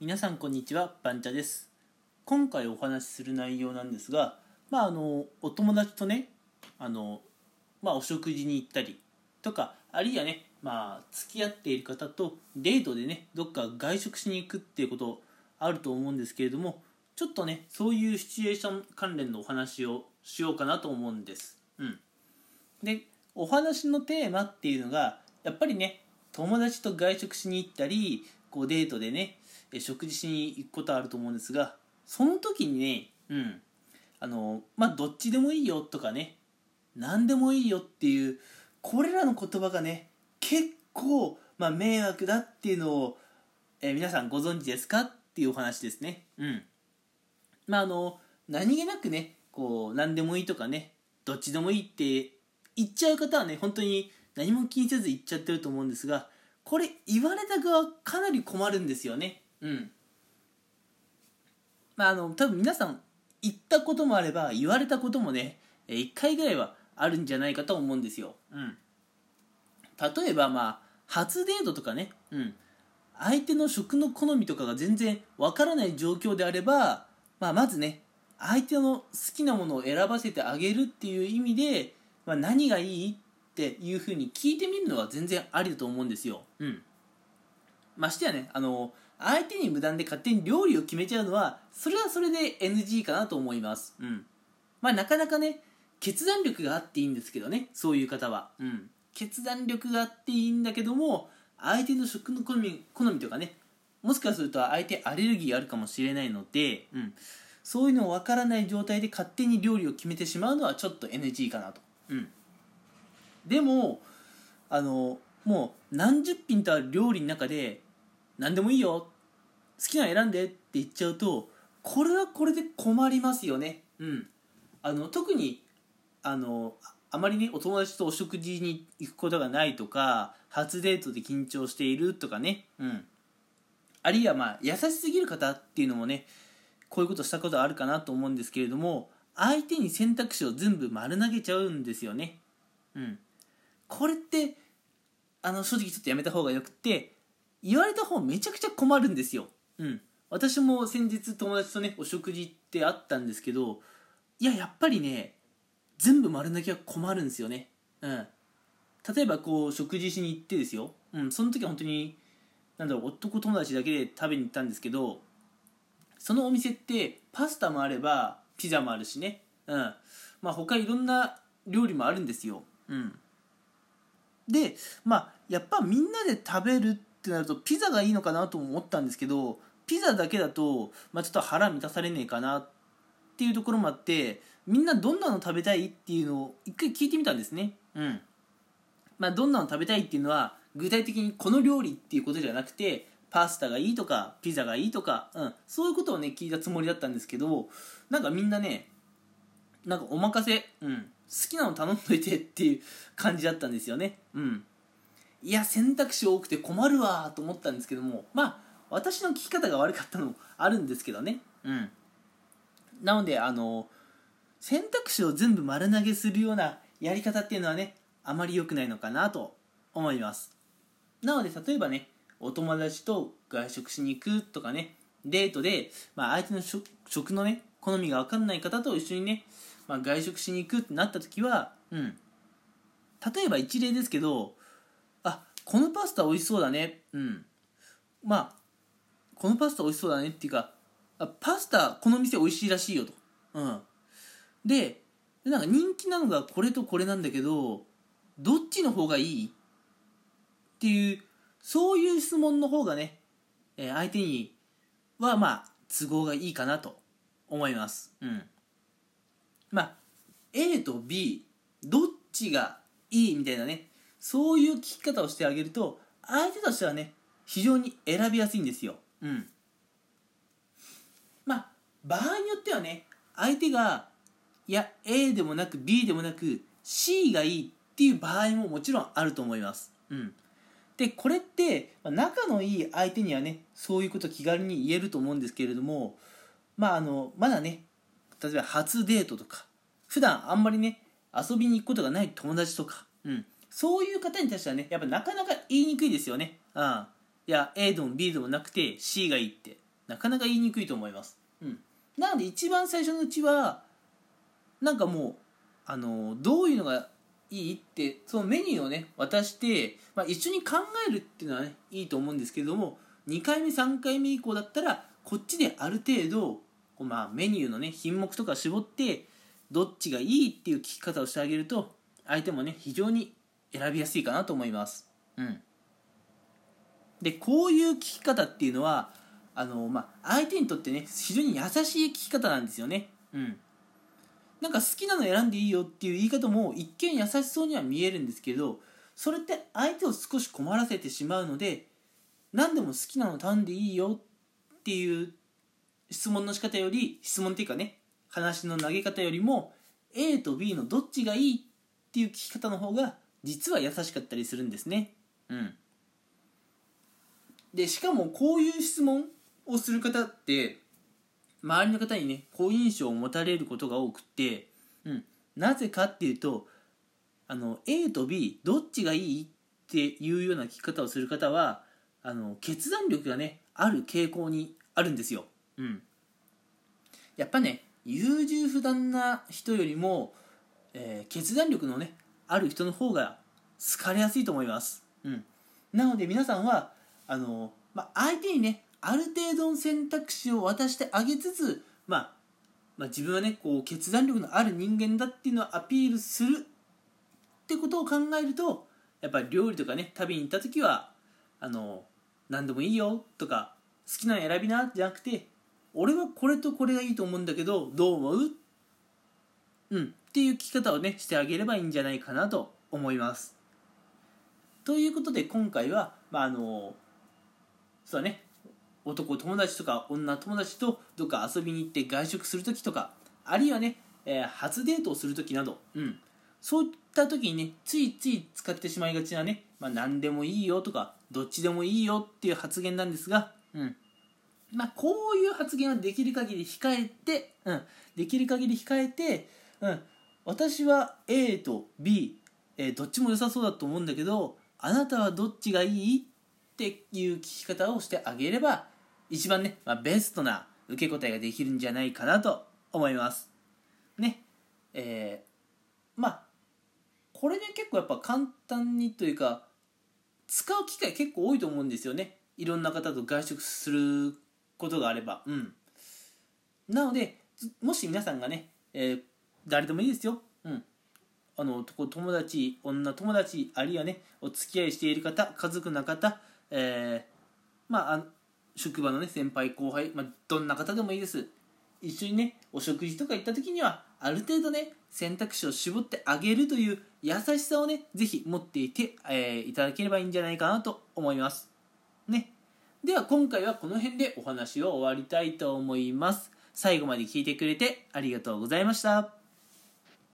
皆さんこんにちは、バンチャです。今回お話しする内容なんですが、お友達とね、お食事に行ったりとか、あるいはね、付き合っている方とデートでね、どっか外食しに行くっていうことあると思うんですけれども、ちょっとね、そういうシチュエーション関連のお話をしようかなと思うんです。で、お話のテーマっていうのが、やっぱりね、友達と外食しに行ったり、デートでね、食事しに行くことあると思うんですが、その時にね、どっちでもいいよとかね、何でもいいよっていう、これらの言葉がね、結構、迷惑だっていうのを、皆さんご存知ですかっていうお話ですね。何気なくね、何でもいいとかね、どっちでもいいって言っちゃう方はね、本当に何も気にせず言っちゃってると思うんですが、これ言われた側かなり困るんですよね。多分皆さん言ったこともあれば言われたこともね、1回ぐらいはあるんじゃないかと思うんですよ。例えば初デートとかね、相手の食の好みとかが全然わからない状況であれば、まずね、相手の好きなものを選ばせてあげるっていう意味で、何がいいっていうふうに聞いてみるのは全然ありだと思うんですよ。ましてやね、相手に無断で勝手に料理を決めちゃうのは、それはそれで NG かなと思います。なかなかね、決断力があっていいんですけどね、そういう方は。決断力があっていいんだけども、相手の食の好みとかね、もしかすると相手アレルギーあるかもしれないので、そういうのを分からない状態で勝手に料理を決めてしまうのはちょっと NG かなと。でももう何十品とある料理の中で、何でもいいよ、好きなの選んでって言っちゃうと、これはこれで困りますよね。特にあまりね、お友達とお食事に行くことがないとか、初デートで緊張しているとかね、あるいは優しすぎる方っていうのもね、こういうことしたことあるかなと思うんですけれども、相手に選択肢を全部丸投げちゃうんですよね。これって正直ちょっとやめた方がよくて、言われた方めちゃくちゃ困るんですよ。私も先日友達とね、お食事ってあったんですけど、やっぱりね、全部丸投げは困るんですよね。例えば食事しに行ってですよ、その時は本当に男友達だけで食べに行ったんですけど、そのお店ってパスタもあればピザもあるしね、他いろんな料理もあるんですよ。で、やっぱみんなで食べるってなるとピザがいいのかなと思ったんですけど、ピザだけだと、ちょっと腹満たされねえかなっていうところもあって、みんなどんなの食べたいっていうのを一回聞いてみたんですね。どんなの食べたいっていうのは、具体的にこの料理っていうことじゃなくて、パスタがいいとかピザがいいとか、そういうことをね、聞いたつもりだったんですけど、みんなね、お任せ、好きなの頼んどいてっていう感じだったんですよね。いや、選択肢多くて困るわと思ったんですけども、私の聞き方が悪かったのもあるんですけどね。なので選択肢を全部丸投げするようなやり方っていうのはね、あまり良くないのかなと思います。なので、例えばね、お友達と外食しに行くとかね、デートで、相手の食のね、好みが分かんない方と一緒にね、外食しに行くってなった時は、例えば一例ですけど、このパスタ美味しそうだね、このパスタ美味しそうだねっていうか、パスタこの店美味しいらしいよと、で、人気なのがこれとこれなんだけど、どっちの方がいいっていう、そういう質問の方がね、相手には都合がいいかなと思います。A と B どっちがいいみたいなね、そういう聞き方をしてあげると、相手としてはね、非常に選びやすいんですよ。場合によってはね、相手がいや A でもなく B でもなく C がいいっていう場合ももちろんあると思います。で、これって仲のいい相手にはね、そういうこと気軽に言えると思うんですけれども、まだね、例えば初デートとか、普段あんまりね、遊びに行くことがない友達とか、そういう方に対してはね、やっぱなかなか言いにくいですよね。いや A でも B でもなくて C がいいって、なかなか言いにくいと思います。うん、なので一番最初のうちはなんかもうどういうのがいいってそのメニューをね渡して、まあ、一緒に考えるっていうのはねいいと思うんですけれども、2回目3回目以降だったらこっちである程度まあ、メニューのね品目とか絞ってどっちがいいっていう聞き方をしてあげると相手もね非常に選びやすいかなと思います。うん、でこういう聞き方っていうのは相手にとってね非常に優しい聞き方なんですよね。うん、なんか好きなの選んでいいよっていう言い方も一見優しそうには見えるんですけど、それって相手を少し困らせてしまうので、何でも好きなの頼んでいいよっていう質問の仕方より質問っていうかね話の投げ方よりも A と B のどっちがいいっていう聞き方の方が実は優しかったりするんですね。うん、でしかもこういう質問をする方って周りの方にね好印象を持たれることが多くて、うん、なぜかっていうとA と B どっちがいいっていうような聞き方をする方は決断力がねある傾向にあるんですよ。うん、やっぱね優柔不断な人よりも、決断力のねある人の方が好かれやすいと思います。うん、なので皆さんは相手にねある程度の選択肢を渡してあげつつ、自分はねこう決断力のある人間だっていうのをアピールするってことを考えると、やっぱり料理とかね食べに行った時は何でもいいよとか好きなの選びなじゃなくて、俺はこれとこれがいいと思うんだけどどう思う？っていう聞き方をねしてあげればいいんじゃないかなと思います。ということで今回はそうだね男友達とか女友達とどっか遊びに行って外食する時とか、あるいはね、初デートをする時など、そういった時にねついつい使ってしまいがちなね、何でもいいよとかどっちでもいいよっていう発言なんですが、こういう発言はできる限り控えて、私は A と B、どっちも良さそうだと思うんだけどあなたはどっちがいい？っていう聞き方をしてあげれば一番ね、ベストな受け答えができるんじゃないかなと思いますね。これね結構やっぱ簡単にというか使う機会結構多いと思うんですよね。いろんな方と外食することがあれば、なのでもし皆さんがね、誰でもいいですよ、友達女友達あるいはねお付き合いしている方家族の方、職場のね先輩後輩、どんな方でもいいです。一緒にねお食事とか行った時にはある程度ね選択肢を絞ってあげるという優しさをねぜひ持っていて、いただければいいんじゃないかなと思いますね。では今回はこの辺でお話を終わりたいと思います。最後まで聞いてくれてありがとうございました。